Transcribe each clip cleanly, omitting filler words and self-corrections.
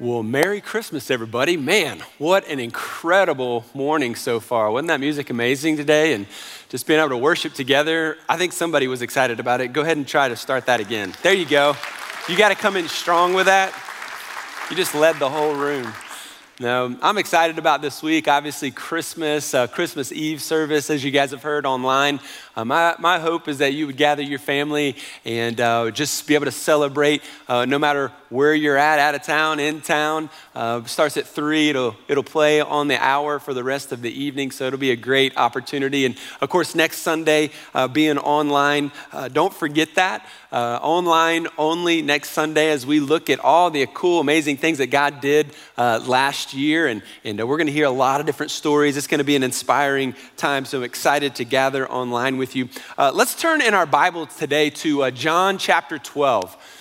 Well, Merry Christmas, everybody. Man, what an incredible morning so far. Wasn't that music amazing today? And just being able to worship together, I think somebody was excited about it. Go ahead and try to start that again. There you go. You got to come in strong with that. You just led the whole room. No, I'm excited about this week. Obviously, Christmas Eve service, as you guys have heard online. My hope is that you would gather your family and just be able to celebrate no matter where you're at, out of town, in town. Starts at 3. It'll play on the hour for the rest of the evening, so it'll be a great opportunity. And of course, next Sunday, being online, don't forget that. Online only next Sunday as we look at all the cool, amazing things that God did last year. And we're going to hear a lot of different stories. It's going to be an inspiring time, so I'm excited to gather online with you. Let's turn in our Bible today to John chapter 12.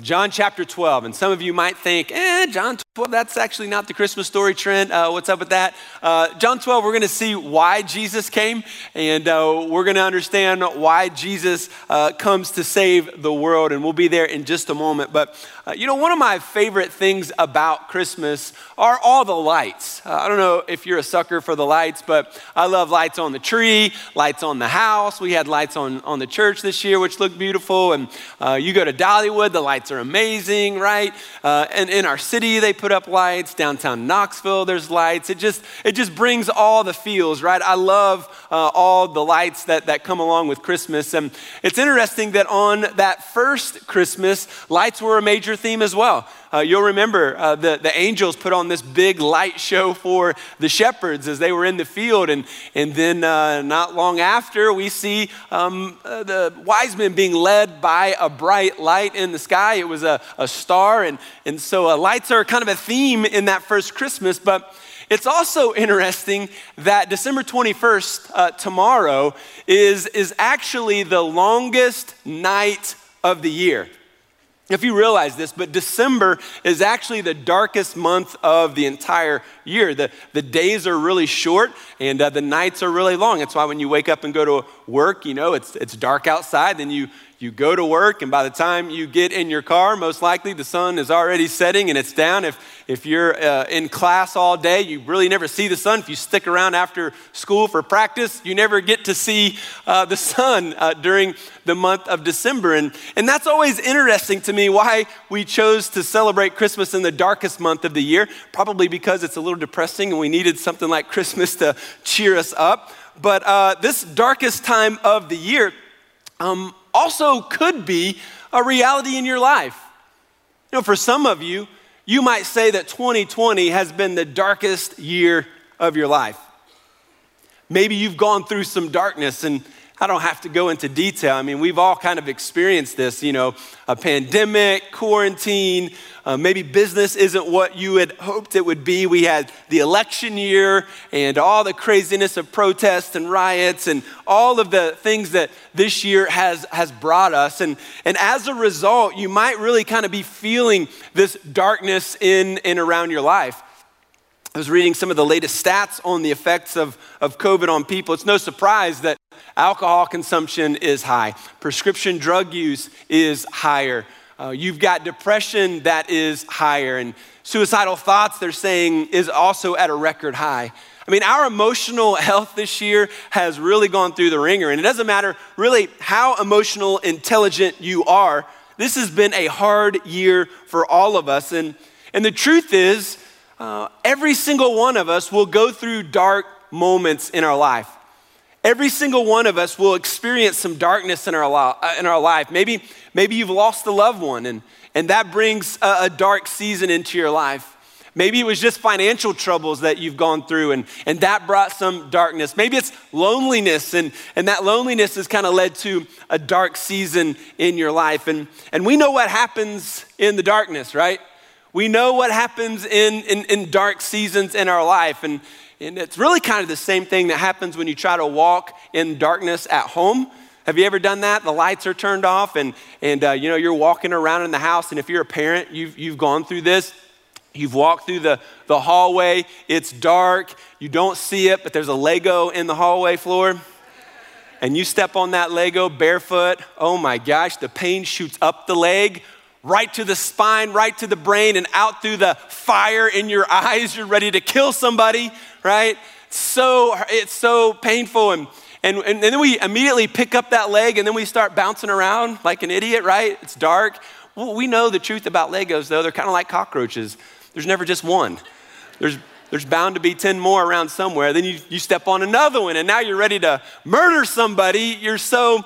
John chapter 12, and some of you might think, John 12, that's actually not the Christmas story, Trent. What's up with that? John 12, we're going to see why Jesus came, and we're going to understand why Jesus comes to save the world, and we'll be there in just a moment. But one of my favorite things about Christmas are all the lights. I don't know if you're a sucker for the lights, but I love lights on the tree, lights on the house. We had lights on the church this year, which looked beautiful, and you go to Dollywood, the lights are amazing, right? And in our city, they put up lights. Downtown Knoxville, there's lights. It just brings all the feels, right? I love all the lights that come along with Christmas. And it's interesting that on that first Christmas, lights were a major theme as well. You'll remember the angels put on this big light show for the shepherds as they were in the field. And then not long after, we see the wise men being led by a bright light in the sky. It was a star. And so lights are kind of a theme in that first Christmas. But it's also interesting that December 21st, tomorrow, is actually the longest night of the year. If you realize this, but December is actually the darkest month of the entire year. The days are really short and the nights are really long. That's why when you wake up and go to work, it's dark outside. Then you go to work, and by the time you get in your car, most likely the sun is already setting and it's down. If you're in class all day, you really never see the sun. If you stick around after school for practice, you never get to see the sun during the month of December. And that's always interesting to me why we chose to celebrate Christmas in the darkest month of the year, probably because it's a little depressing and we needed something like Christmas to cheer us up. But this darkest time of the year, also could be a reality in your life. For some of you, you might say that 2020 has been the darkest year of your life. Maybe you've gone through some darkness, and I don't have to go into detail. We've all kind of experienced this, a pandemic, quarantine, maybe business isn't what you had hoped it would be. We had the election year and all the craziness of protests and riots and all of the things that this year has brought us. And as a result, you might really kind of be feeling this darkness in and around your life. I was reading some of the latest stats on the effects of COVID on people. It's no surprise that alcohol consumption is high. Prescription drug use is higher. You've got depression that is higher. And suicidal thoughts, they're saying, is also at a record high. Our emotional health this year has really gone through the ringer. And it doesn't matter really how emotional intelligent you are. This has been a hard year for all of us. And the truth is, every single one of us will go through dark moments in our life. Every single one of us will experience some darkness in our life. Maybe you've lost a loved one, and that brings a dark season into your life. Maybe it was just financial troubles that you've gone through, and that brought some darkness. Maybe it's loneliness, and that loneliness has kind of led to a dark season in your life. And we know what happens in the darkness, right? We know what happens in dark seasons in our life. And it's really kind of the same thing that happens when you try to walk in darkness at home. Have you ever done that? The lights are turned off and you're walking around in the house. And if you're a parent, you've gone through this. You've walked through the hallway. It's dark. You don't see it, but there's a Lego in the hallway floor. And you step on that Lego barefoot. Oh my gosh, the pain shoots up the leg, right to the spine, right to the brain, and out through the fire in your eyes. You're ready to kill somebody, right? It's so painful. And then we immediately pick up that leg and then we start bouncing around like an idiot, right? It's dark. Well, we know the truth about Legos though. They're kind of like cockroaches. There's never just one. There's bound to be 10 more around somewhere. Then you step on another one and now you're ready to murder somebody. You're so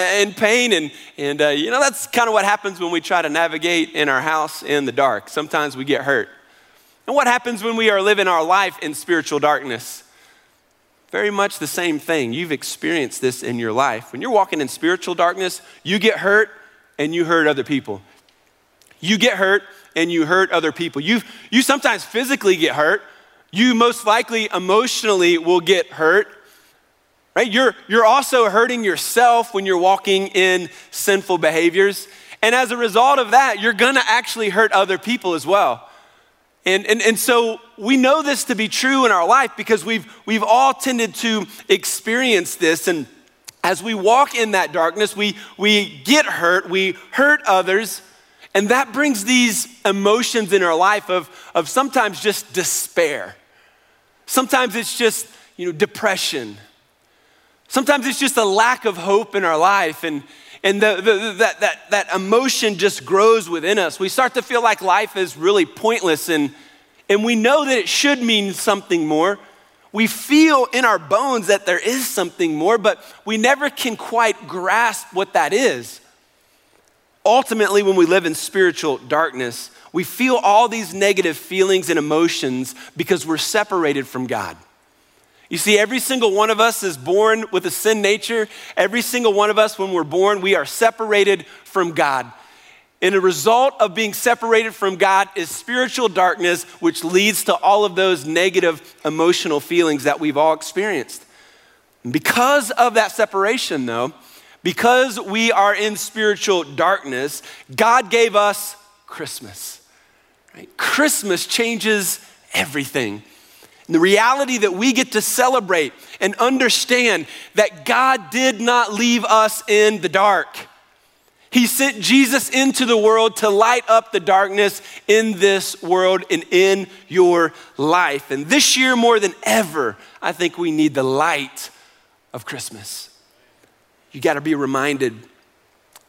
in pain. And you know, that's kind of what happens when we try to navigate in our house in the dark. Sometimes we get hurt. And what happens when we are living our life in spiritual darkness? Very much the same thing. You've experienced this in your life. When you're walking in spiritual darkness, you get hurt and you hurt other people. You get hurt and you hurt other people. You sometimes physically get hurt. You most likely emotionally will get hurt, right? You're also hurting yourself when you're walking in sinful behaviors. And as a result of that, you're gonna actually hurt other people as well. And so we know this to be true in our life because we've all tended to experience this. And as we walk in that darkness, we get hurt, we hurt others, and that brings these emotions in our life of sometimes just despair. Sometimes it's just, you know, depression. Sometimes it's just a lack of hope in our life, and that emotion just grows within us. We start to feel like life is really pointless, and we know that it should mean something more. We feel in our bones that there is something more, but we never can quite grasp what that is. Ultimately, when we live in spiritual darkness, we feel all these negative feelings and emotions because we're separated from God. You see, every single one of us is born with a sin nature. Every single one of us, when we're born, we are separated from God. And the result of being separated from God is spiritual darkness, which leads to all of those negative emotional feelings that we've all experienced. Because of that separation though, because we are in spiritual darkness, God gave us Christmas. Right? Christmas changes everything. And the reality that we get to celebrate and understand that God did not leave us in the dark. He sent Jesus into the world to light up the darkness in this world and in your life. And this year more than ever, I think we need the light of Christmas. You gotta be reminded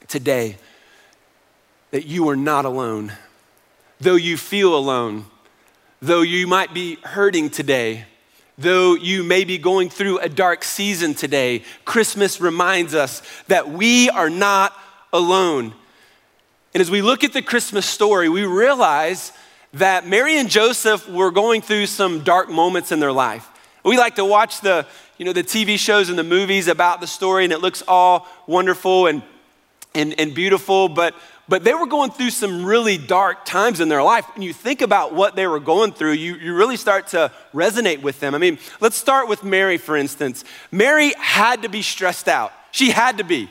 today that you are not alone. Though you feel alone, though you might be hurting today, though you may be going through a dark season today, Christmas reminds us that we are not alone. And as we look at the Christmas story, we realize that Mary and Joseph were going through some dark moments in their life. We like to watch the TV shows and the movies about the story, and it looks all wonderful and beautiful, but they were going through some really dark times in their life. When you think about what they were going through, you really start to resonate with them. I mean, let's start with Mary, for instance. Mary had to be stressed out. She had to be,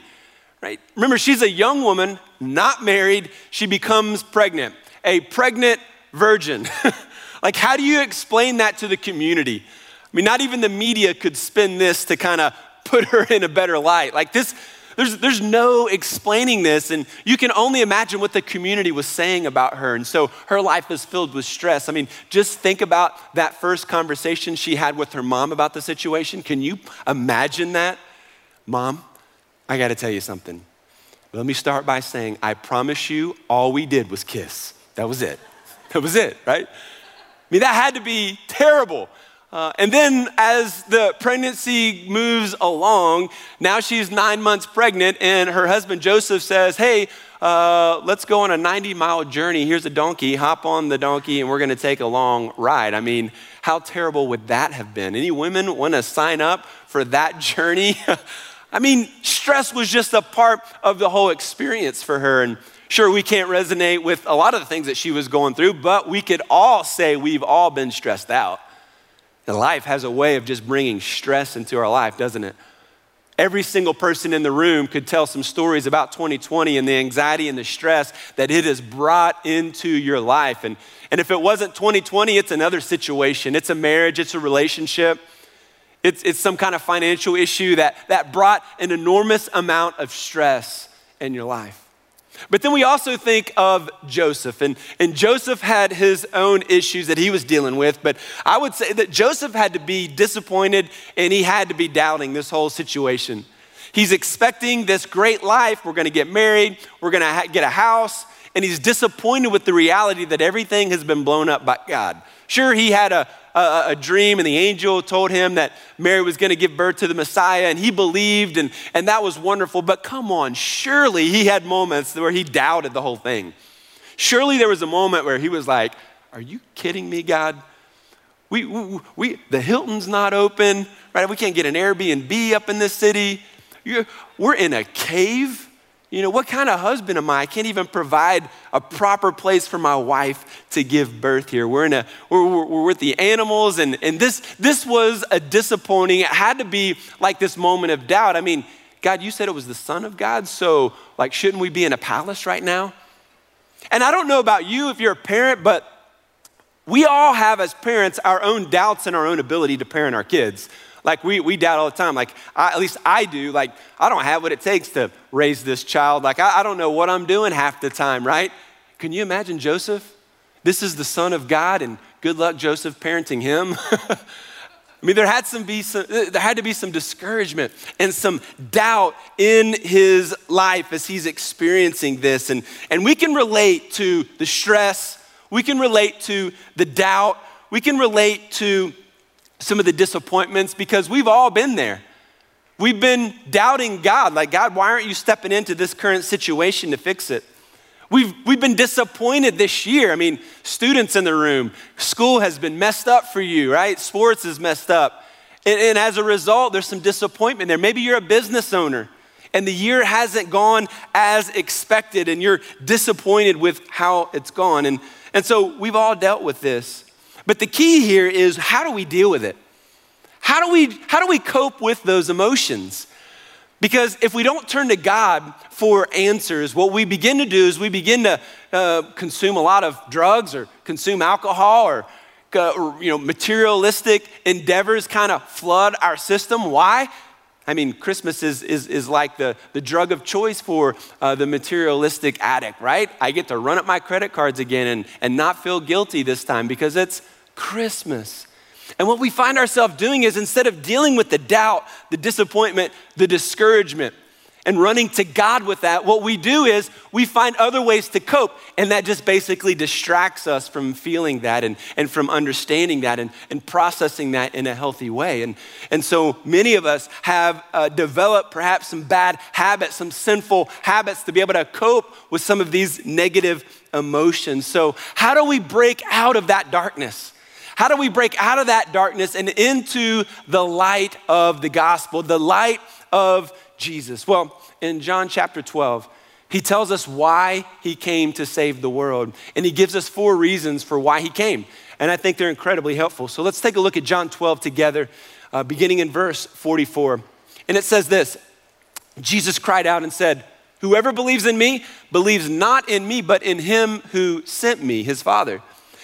right? Remember, she's a young woman, not married. She becomes pregnant, a pregnant virgin. Like, how do you explain that to the community? I mean, not even the media could spin this to kind of put her in a better light. Like this, there's no explaining this, and you can only imagine what the community was saying about her, and so her life is filled with stress. I mean, just think about that first conversation she had with her mom about the situation. Can you imagine that? Mom, I gotta tell you something. Let me start by saying, I promise you, all we did was kiss. That was it. That was it, right? I mean, that had to be terrible. And then as the pregnancy moves along, now she's 9 months pregnant and her husband Joseph says, hey, let's go on a 90-mile journey. Here's a donkey, hop on the donkey and we're gonna take a long ride. I mean, how terrible would that have been? Any women wanna sign up for that journey? I mean, stress was just a part of the whole experience for her. And sure, we can't resonate with a lot of the things that she was going through, but we could all say we've all been stressed out. And life has a way of just bringing stress into our life, doesn't it? Every single person in the room could tell some stories about 2020 and the anxiety and the stress that it has brought into your life. And if it wasn't 2020, it's another situation. It's a marriage, it's a relationship. It's some kind of financial issue that brought an enormous amount of stress in your life. But then we also think of Joseph, and Joseph had his own issues that he was dealing with, but I would say that Joseph had to be disappointed and he had to be doubting this whole situation. He's expecting this great life. We're gonna get married, we're gonna get a house, and he's disappointed with the reality that everything has been blown up by God. Sure, he had a dream and the angel told him that Mary was gonna give birth to the Messiah, and he believed, and that was wonderful, but come on, surely he had moments where he doubted the whole thing. Surely there was a moment where he was like, are you kidding me, God? The Hilton's not open, right? We can't get an Airbnb up in this city. We're in a cave. You know, what kind of husband am I? I can't even provide a proper place for my wife to give birth here. We're with the animals, and this was a disappointing, it had to be like this moment of doubt. I mean, God, you said it was the Son of God, so like, shouldn't we be in a palace right now? And I don't know about you if you're a parent, but we all have as parents our own doubts and our own ability to parent our kids. Like we doubt all the time. Like at least I do. Like I don't have what it takes to raise this child. Like I don't know what I'm doing half the time, right? Can you imagine Joseph? This is the Son of God, and good luck Joseph parenting him. I mean, there had to be some discouragement and some doubt in his life as he's experiencing this. And we can relate to the stress. We can relate to the doubt. We can relate to some of the disappointments, because we've all been there. We've been doubting God, like, God, why aren't you stepping into this current situation to fix it? We've been disappointed this year. I mean, students in the room, school has been messed up for you, right? Sports is messed up. And as a result, there's some disappointment there. Maybe you're a business owner and the year hasn't gone as expected and you're disappointed with how it's gone. And so we've all dealt with this. But the key here is, how do we deal with it? How do we cope with those emotions? Because if we don't turn to God for answers, what we begin to do is we begin to consume a lot of drugs or consume alcohol or materialistic endeavors kind of flood our system. Why? I mean, Christmas is like the drug of choice for the materialistic addict, right? I get to run up my credit cards again and not feel guilty this time because it's Christmas. And what we find ourselves doing is, instead of dealing with the doubt, the disappointment, the discouragement, and running to God with that, what we do is we find other ways to cope, and that just basically distracts us from feeling that and from understanding that and processing that in a healthy way. And so many of us have developed perhaps some bad habits, some sinful habits, to be able to cope with some of these negative emotions. So how do we break out of that darkness? How do we break out of that darkness and into the light of the gospel, the light of Jesus? Well, in John chapter 12, he tells us why he came to save the world, and he gives us 4 reasons for why he came, and I think they're incredibly helpful. So let's take a look at John 12 together, beginning in verse 44, and it says this: Jesus cried out and said, "Whoever believes in me believes not in me, but in him who sent me, his Father.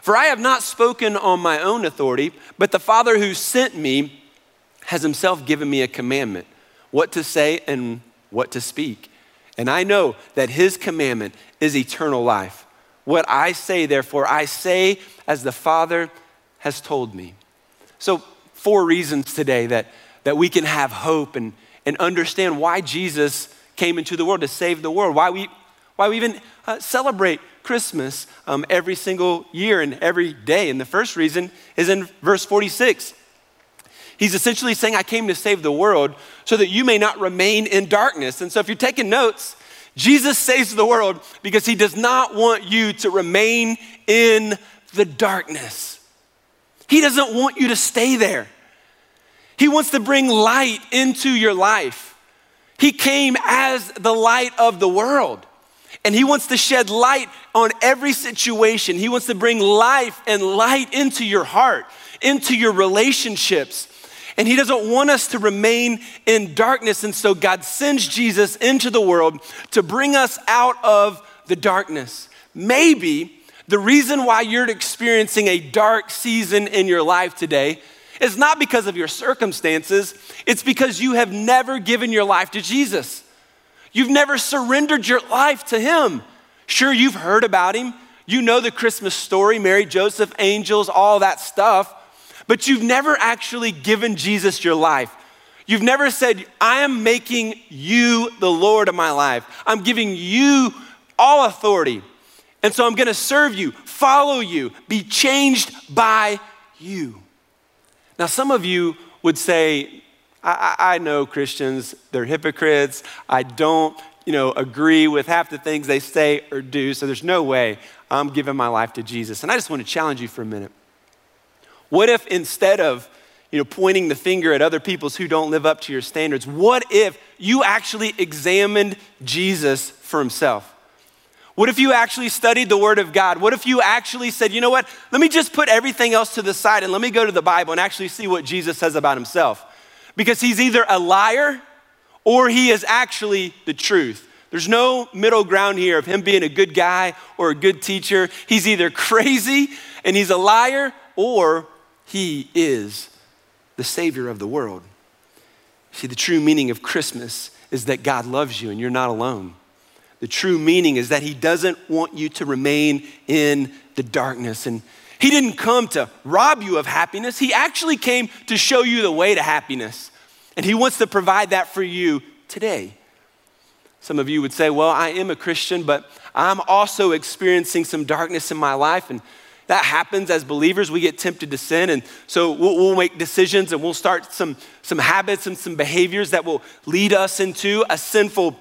For I have not spoken on my own authority, but the Father who sent me has himself given me a commandment, what to say and what to speak. And I know that his commandment is eternal life. What I say, therefore, I say as the Father has told me." So 4 reasons today that we can have hope and understand why Jesus came into the world to save the world, why we even celebrate Christmas every single year and every day. And the first reason is in verse 46. He's essentially saying, I came to save the world so that you may not remain in darkness. And so if you're taking notes, Jesus saves the world because he does not want you to remain in the darkness. He doesn't want you to stay there. He wants to bring light into your life. He came as the light of the world. And he wants to shed light on every situation. He wants to bring life and light into your heart, into your relationships. And he doesn't want us to remain in darkness. And so God sends Jesus into the world to bring us out of the darkness. Maybe the reason why you're experiencing a dark season in your life today is not because of your circumstances. It's because you have never given your life to Jesus. You've never surrendered your life to him. Sure, you've heard about him. You know the Christmas story, Mary, Joseph, angels, all that stuff. But you've never actually given Jesus your life. You've never said, I am making you the Lord of my life. I'm giving you all authority. And so I'm gonna serve you, follow you, be changed by you. Now, some of you would say, I know Christians, they're hypocrites. I don't, agree with half the things they say or do, so there's no way I'm giving my life to Jesus. And I just want to challenge you for a minute. What if instead of, pointing the finger at other people who don't live up to your standards, what if you actually examined Jesus for himself? What if you actually studied the Word of God? What if you actually said, you know what, let me just put everything else to the side and let me go to the Bible and actually see what Jesus says about himself? Because he's either a liar or he is actually the truth. There's no middle ground here of him being a good guy or a good teacher. He's either crazy and he's a liar, or he is the Savior of the world. See, the true meaning of Christmas is that God loves you and you're not alone. The true meaning is that he doesn't want you to remain in the darkness. And he didn't come to rob you of happiness. He actually came to show you the way to happiness. And he wants to provide that for you today. Some of you would say, well, I am a Christian, but I'm also experiencing some darkness in my life. And that happens as believers. We get tempted to sin. And so we'll make decisions and we'll start some habits and some behaviors that will lead us into a sinful,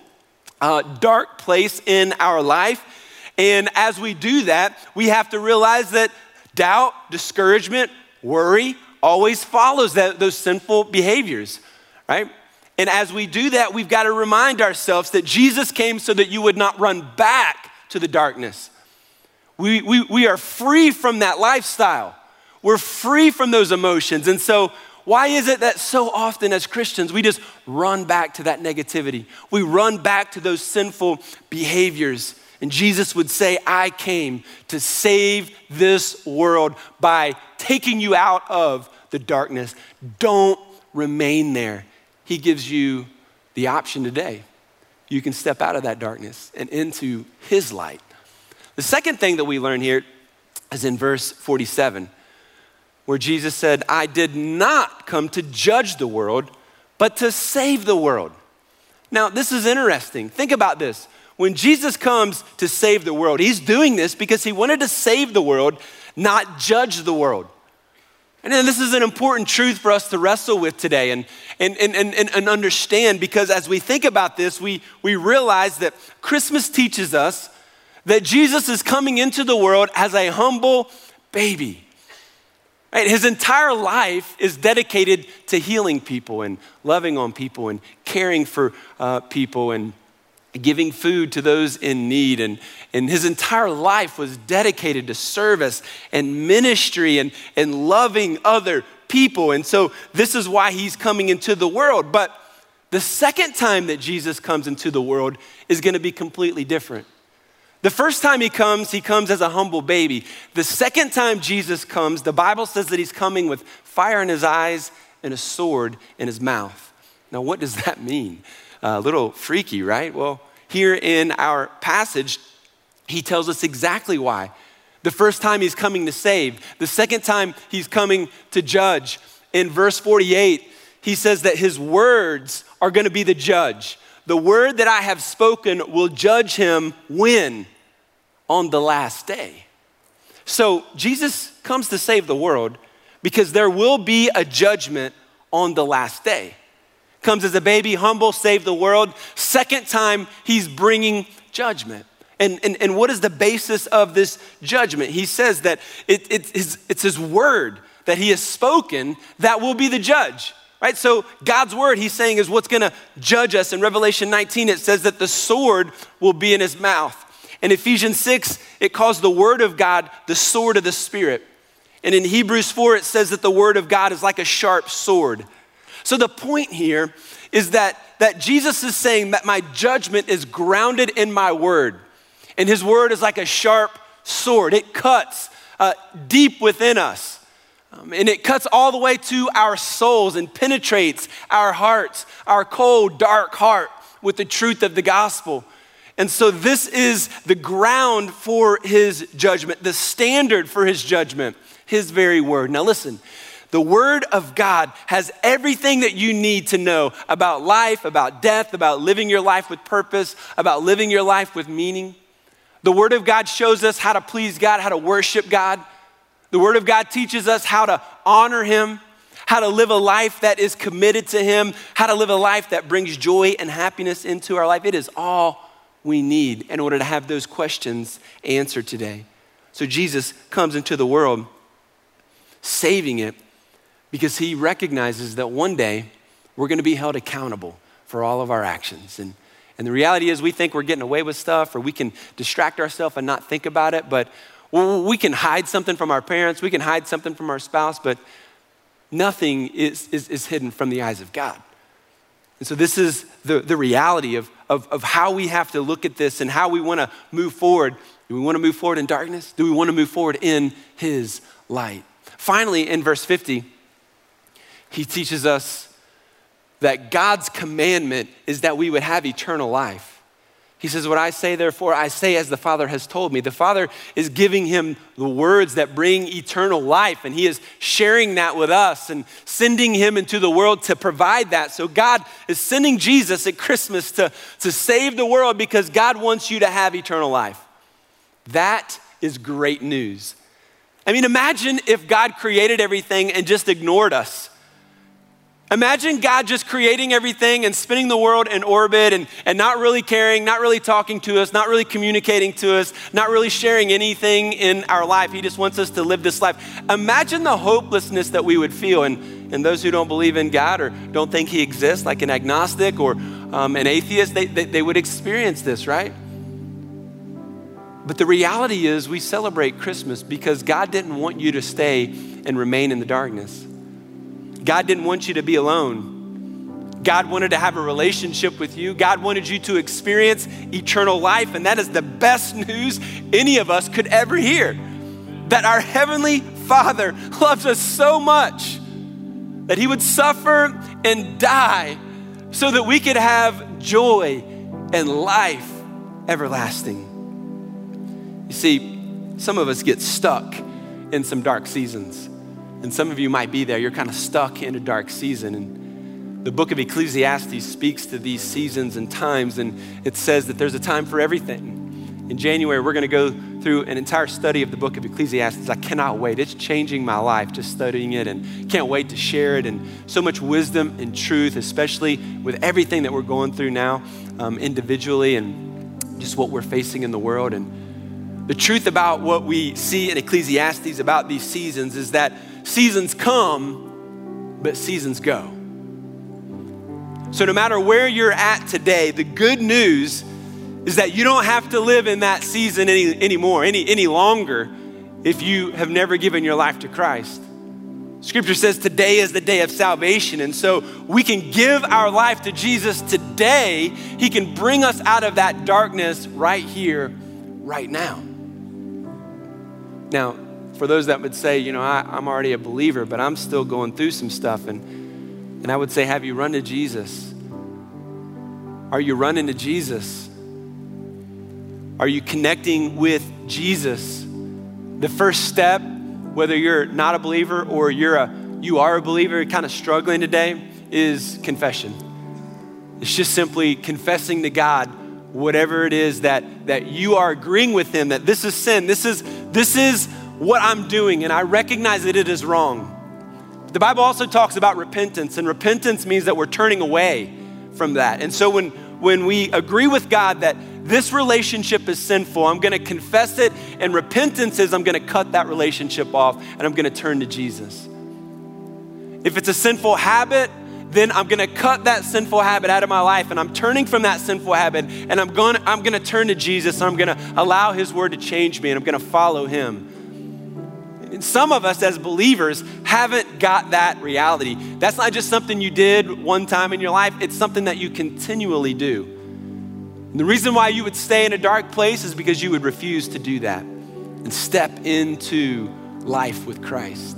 dark place in our life. And as we do that, we have to realize that doubt, discouragement, worry always follows those sinful behaviors, right? And as we do that, we've got to remind ourselves that Jesus came so that you would not run back to the darkness. We are free from that lifestyle. We're free from those emotions. And so why is it that so often as Christians, we just run back to that negativity? We run back to those sinful behaviors. And Jesus would say, I came to save this world by taking you out of the darkness. Don't remain there. He gives you the option today. You can step out of that darkness and into his light. The second thing that we learn here is in verse 47, where Jesus said, I did not come to judge the world, but to save the world. Now, this is interesting. Think about this. When Jesus comes to save the world, he's doing this because he wanted to save the world, not judge the world. And then this is an important truth for us to wrestle with today and understand, because as we think about this, we realize that Christmas teaches us that Jesus is coming into the world as a humble baby. Right? His entire life is dedicated to healing people and loving on people and caring for people and giving food to those in need. And his entire life was dedicated to service and ministry and loving other people. And so this is why he's coming into the world. But the second time that Jesus comes into the world is gonna be completely different. The first time he comes as a humble baby. The second time Jesus comes, the Bible says that he's coming with fire in his eyes and a sword in his mouth. Now, what does that mean? A little freaky, right? Well, here in our passage, he tells us exactly why. The first time he's coming to save. The second time he's coming to judge. In verse 48, he says that his words are gonna be the judge. The word that I have spoken will judge him when? On the last day. So Jesus comes to save the world because there will be a judgment on the last day. Comes as a baby, humble, save the world. Second time, he's bringing judgment. And what is the basis of this judgment? He says that it's his word that he has spoken that will be the judge. right? So God's word, he's saying, is what's gonna judge us. In Revelation 19, it says that the sword will be in his mouth. In Ephesians 6, it calls the word of God the sword of the Spirit. And in Hebrews 4, it says that the word of God is like a sharp sword. So the point here is that Jesus is saying that my judgment is grounded in my word. And his word is like a sharp sword. It cuts deep within us. And it cuts all the way to our souls and penetrates our hearts, our cold, dark heart, with the truth of the gospel. And so this is the ground for his judgment, the standard for his judgment, his very word. Now listen, the word of God has everything that you need to know about life, about death, about living your life with purpose, about living your life with meaning. The word of God shows us how to please God, how to worship God. The word of God teaches us how to honor him, how to live a life that is committed to him, how to live a life that brings joy and happiness into our life. It is all we need in order to have those questions answered today. So Jesus comes into the world, saving it, because he recognizes that one day we're gonna be held accountable for all of our actions. And the reality is we think we're getting away with stuff, or we can distract ourselves and not think about it, but we can hide something from our parents, we can hide something from our spouse, but nothing is hidden from the eyes of God. And so this is the reality of how we have to look at this and how we wanna move forward. Do we wanna move forward in darkness? Do we wanna move forward in his light? Finally, in verse 50, he teaches us that God's commandment is that we would have eternal life. He says, what I say, therefore, I say as the Father has told me. The Father is giving him the words that bring eternal life, and he is sharing that with us and sending him into the world to provide that. So God is sending Jesus at Christmas to save the world, because God wants you to have eternal life. That is great news. I mean, imagine if God created everything and just ignored us. Imagine God just creating everything and spinning the world in orbit and not really caring, not really talking to us, not really communicating to us, not really sharing anything in our life. He just wants us to live this life. Imagine the hopelessness that we would feel. And those who don't believe in God or don't think he exists, like an agnostic or an atheist, they would experience this, right? But the reality is we celebrate Christmas because God didn't want you to stay and remain in the darkness. God didn't want you to be alone. God wanted to have a relationship with you. God wanted you to experience eternal life, and that is the best news any of us could ever hear, that our Heavenly Father loves us so much that he would suffer and die so that we could have joy and life everlasting. You see, some of us get stuck in some dark seasons. And some of you might be there, you're kind of stuck in a dark season. And the book of Ecclesiastes speaks to these seasons and times, and it says that there's a time for everything. In January, we're gonna go through an entire study of the book of Ecclesiastes. I cannot wait, it's changing my life just studying it, and can't wait to share it, and so much wisdom and truth, especially with everything that we're going through now, individually, and just what we're facing in the world. And the truth about what we see in Ecclesiastes about these seasons is that seasons come, but seasons go. So no matter where you're at today, the good news is that you don't have to live in that season any longer if you have never given your life to Christ. Scripture says today is the day of salvation, and so we can give our life to Jesus today. He can bring us out of that darkness right here, right now. Now, for those that would say, you know, I'm already a believer, but I'm still going through some stuff. And I would say, have you run to Jesus? Are you running to Jesus? Are you connecting with Jesus? The first step, whether you're not a believer or you are a believer kind of struggling today, is confession. It's just simply confessing to God whatever it is that you are agreeing with him, that this is sin, this is what I'm doing, and I recognize that it is wrong. The Bible also talks about repentance, and repentance means that we're turning away from that. And so when we agree with God that this relationship is sinful, I'm gonna confess it, and repentance is I'm gonna cut that relationship off and I'm gonna turn to Jesus. If it's a sinful habit, then I'm gonna cut that sinful habit out of my life, and I'm turning from that sinful habit, and I'm gonna turn to Jesus, and I'm gonna allow his word to change me, and I'm gonna follow him. And some of us as believers haven't got that reality. That's not just something you did one time in your life, it's something that you continually do. And the reason why you would stay in a dark place is because you would refuse to do that and step into life with Christ.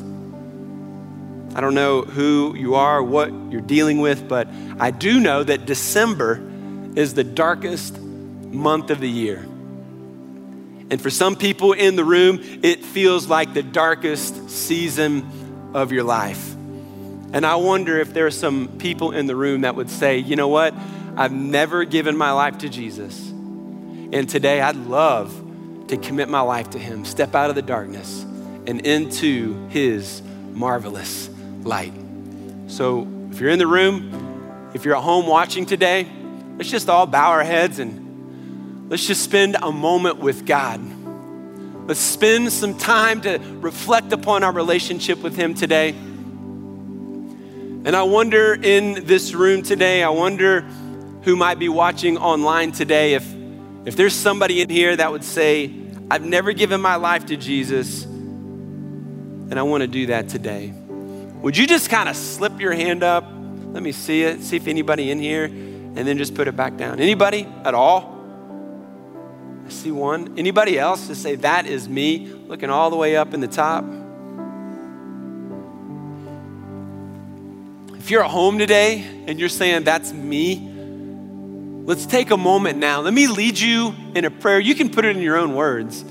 I don't know who you are, what you're dealing with, but I do know that December is the darkest month of the year. And for some people in the room, it feels like the darkest season of your life. And I wonder if there are some people in the room that would say, you know what? I've never given my life to Jesus. And today I'd love to commit my life to him, step out of the darkness and into his marvelous light. So if you're in the room, if you're at home watching today, let's just all bow our heads and let's just spend a moment with God. Let's spend some time to reflect upon our relationship with him today. And I wonder in this room today, I wonder who might be watching online today, if there's somebody in here that would say, I've never given my life to Jesus, and I wanna do that today. Would you just kind of slip your hand up? Let me see it, see if anybody in here, and then just put it back down. Anybody at all? I see one. Anybody else? Just say, that is me, looking all the way up in the top. If you're at home today and you're saying, that's me, let's take a moment now. Let me lead you in a prayer. You can put it in your own words.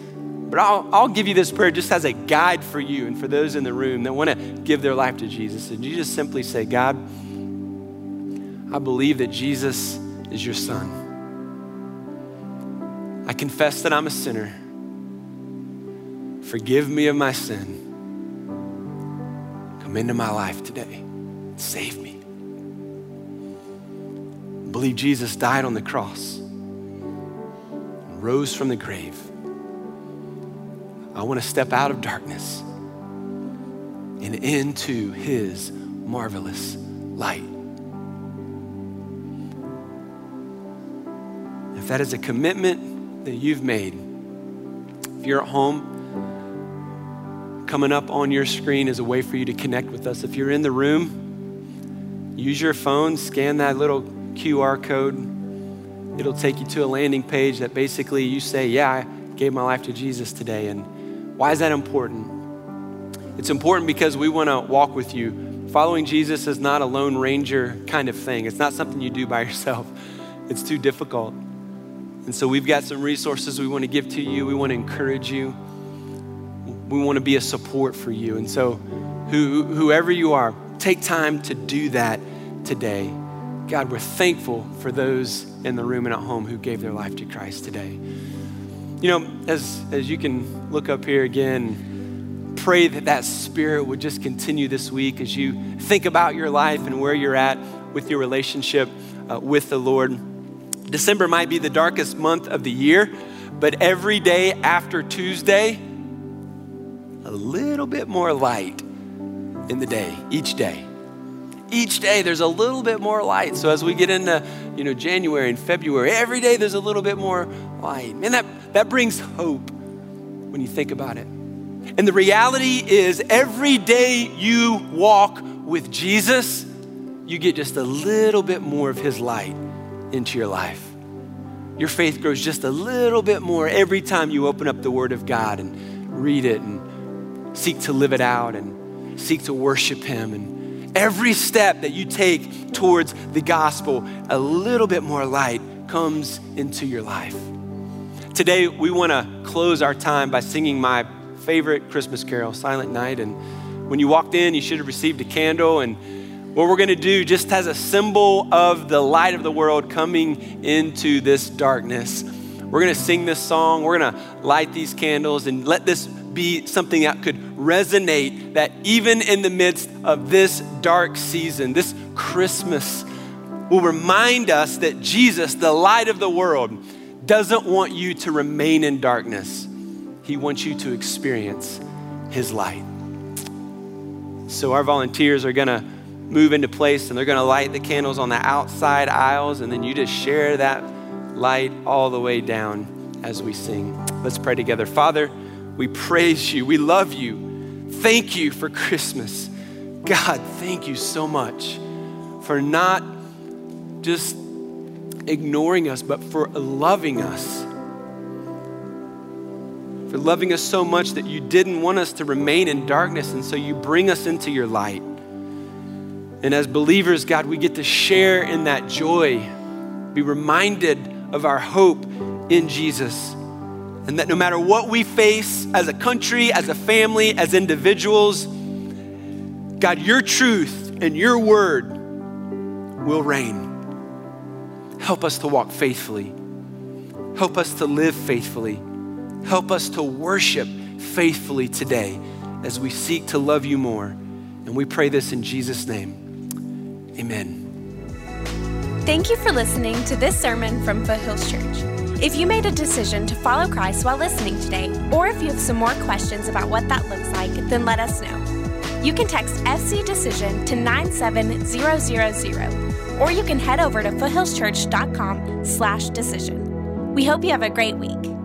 But I'll give you this prayer just as a guide for you and for those in the room that wanna give their life to Jesus. And you just simply say, God, I believe that Jesus is your son. I confess that I'm a sinner. Forgive me of my sin. Come into my life today. Save me. I believe Jesus died on the cross and rose from the grave. I wanna step out of darkness and into his marvelous light. If that is a commitment that you've made, if you're at home, coming up on your screen is a way for you to connect with us. If you're in the room, use your phone, scan that little QR code. It'll take you to a landing page that basically you say, yeah, I gave my life to Jesus today. And why is that important? It's important because we wanna walk with you. Following Jesus is not a lone ranger kind of thing. It's not something you do by yourself. It's too difficult. And so we've got some resources we wanna give to you. We wanna encourage you. We wanna be a support for you. And so whoever you are, take time to do that today. God, we're thankful for those in the room and at home who gave their life to Christ today. You know, as you can look up here again, pray that that spirit would just continue this week as you think about your life and where you're at with your relationship with the Lord. December might be the darkest month of the year, but every day after Tuesday, a little bit more light in the day, each day. Each day there's a little bit more light. So as we get into, you know, January and February, every day there's a little bit more light. Man, that brings hope when you think about it. And the reality is every day you walk with Jesus, you get just a little bit more of his light into your life. Your faith grows just a little bit more every time you open up the Word of God and read it and seek to live it out and seek to worship him. And every step that you take towards the gospel, a little bit more light comes into your life. Today, we wanna close our time by singing my favorite Christmas carol, Silent Night. And when you walked in, you should have received a candle. And what we're gonna do just as a symbol of the light of the world coming into this darkness, we're gonna sing this song, we're gonna light these candles and let this be something that could resonate, that even in the midst of this dark season, this Christmas will remind us that Jesus, the light of the world, doesn't want you to remain in darkness. He wants you to experience his light. So our volunteers are gonna move into place, and they're gonna light the candles on the outside aisles, and then you just share that light all the way down as we sing. Let's pray together. Father, we praise you, we love you. Thank you for Christmas. God, thank you so much for not just ignoring us, but for loving us. For loving us so much that you didn't want us to remain in darkness, and so you bring us into your light. And as believers, God, we get to share in that joy, be reminded of our hope in Jesus. And that no matter what we face as a country, as a family, as individuals, God, your truth and your word will reign. Help us to walk faithfully. Help us to live faithfully. Help us to worship faithfully today as we seek to love you more. And we pray this in Jesus' name. Amen. Thank you for listening to this sermon from Foothills Church. If you made a decision to follow Christ while listening today, or if you have some more questions about what that looks like, then let us know. You can text FC Decision to 97000, or you can head over to foothillschurch.com/decision. We hope you have a great week.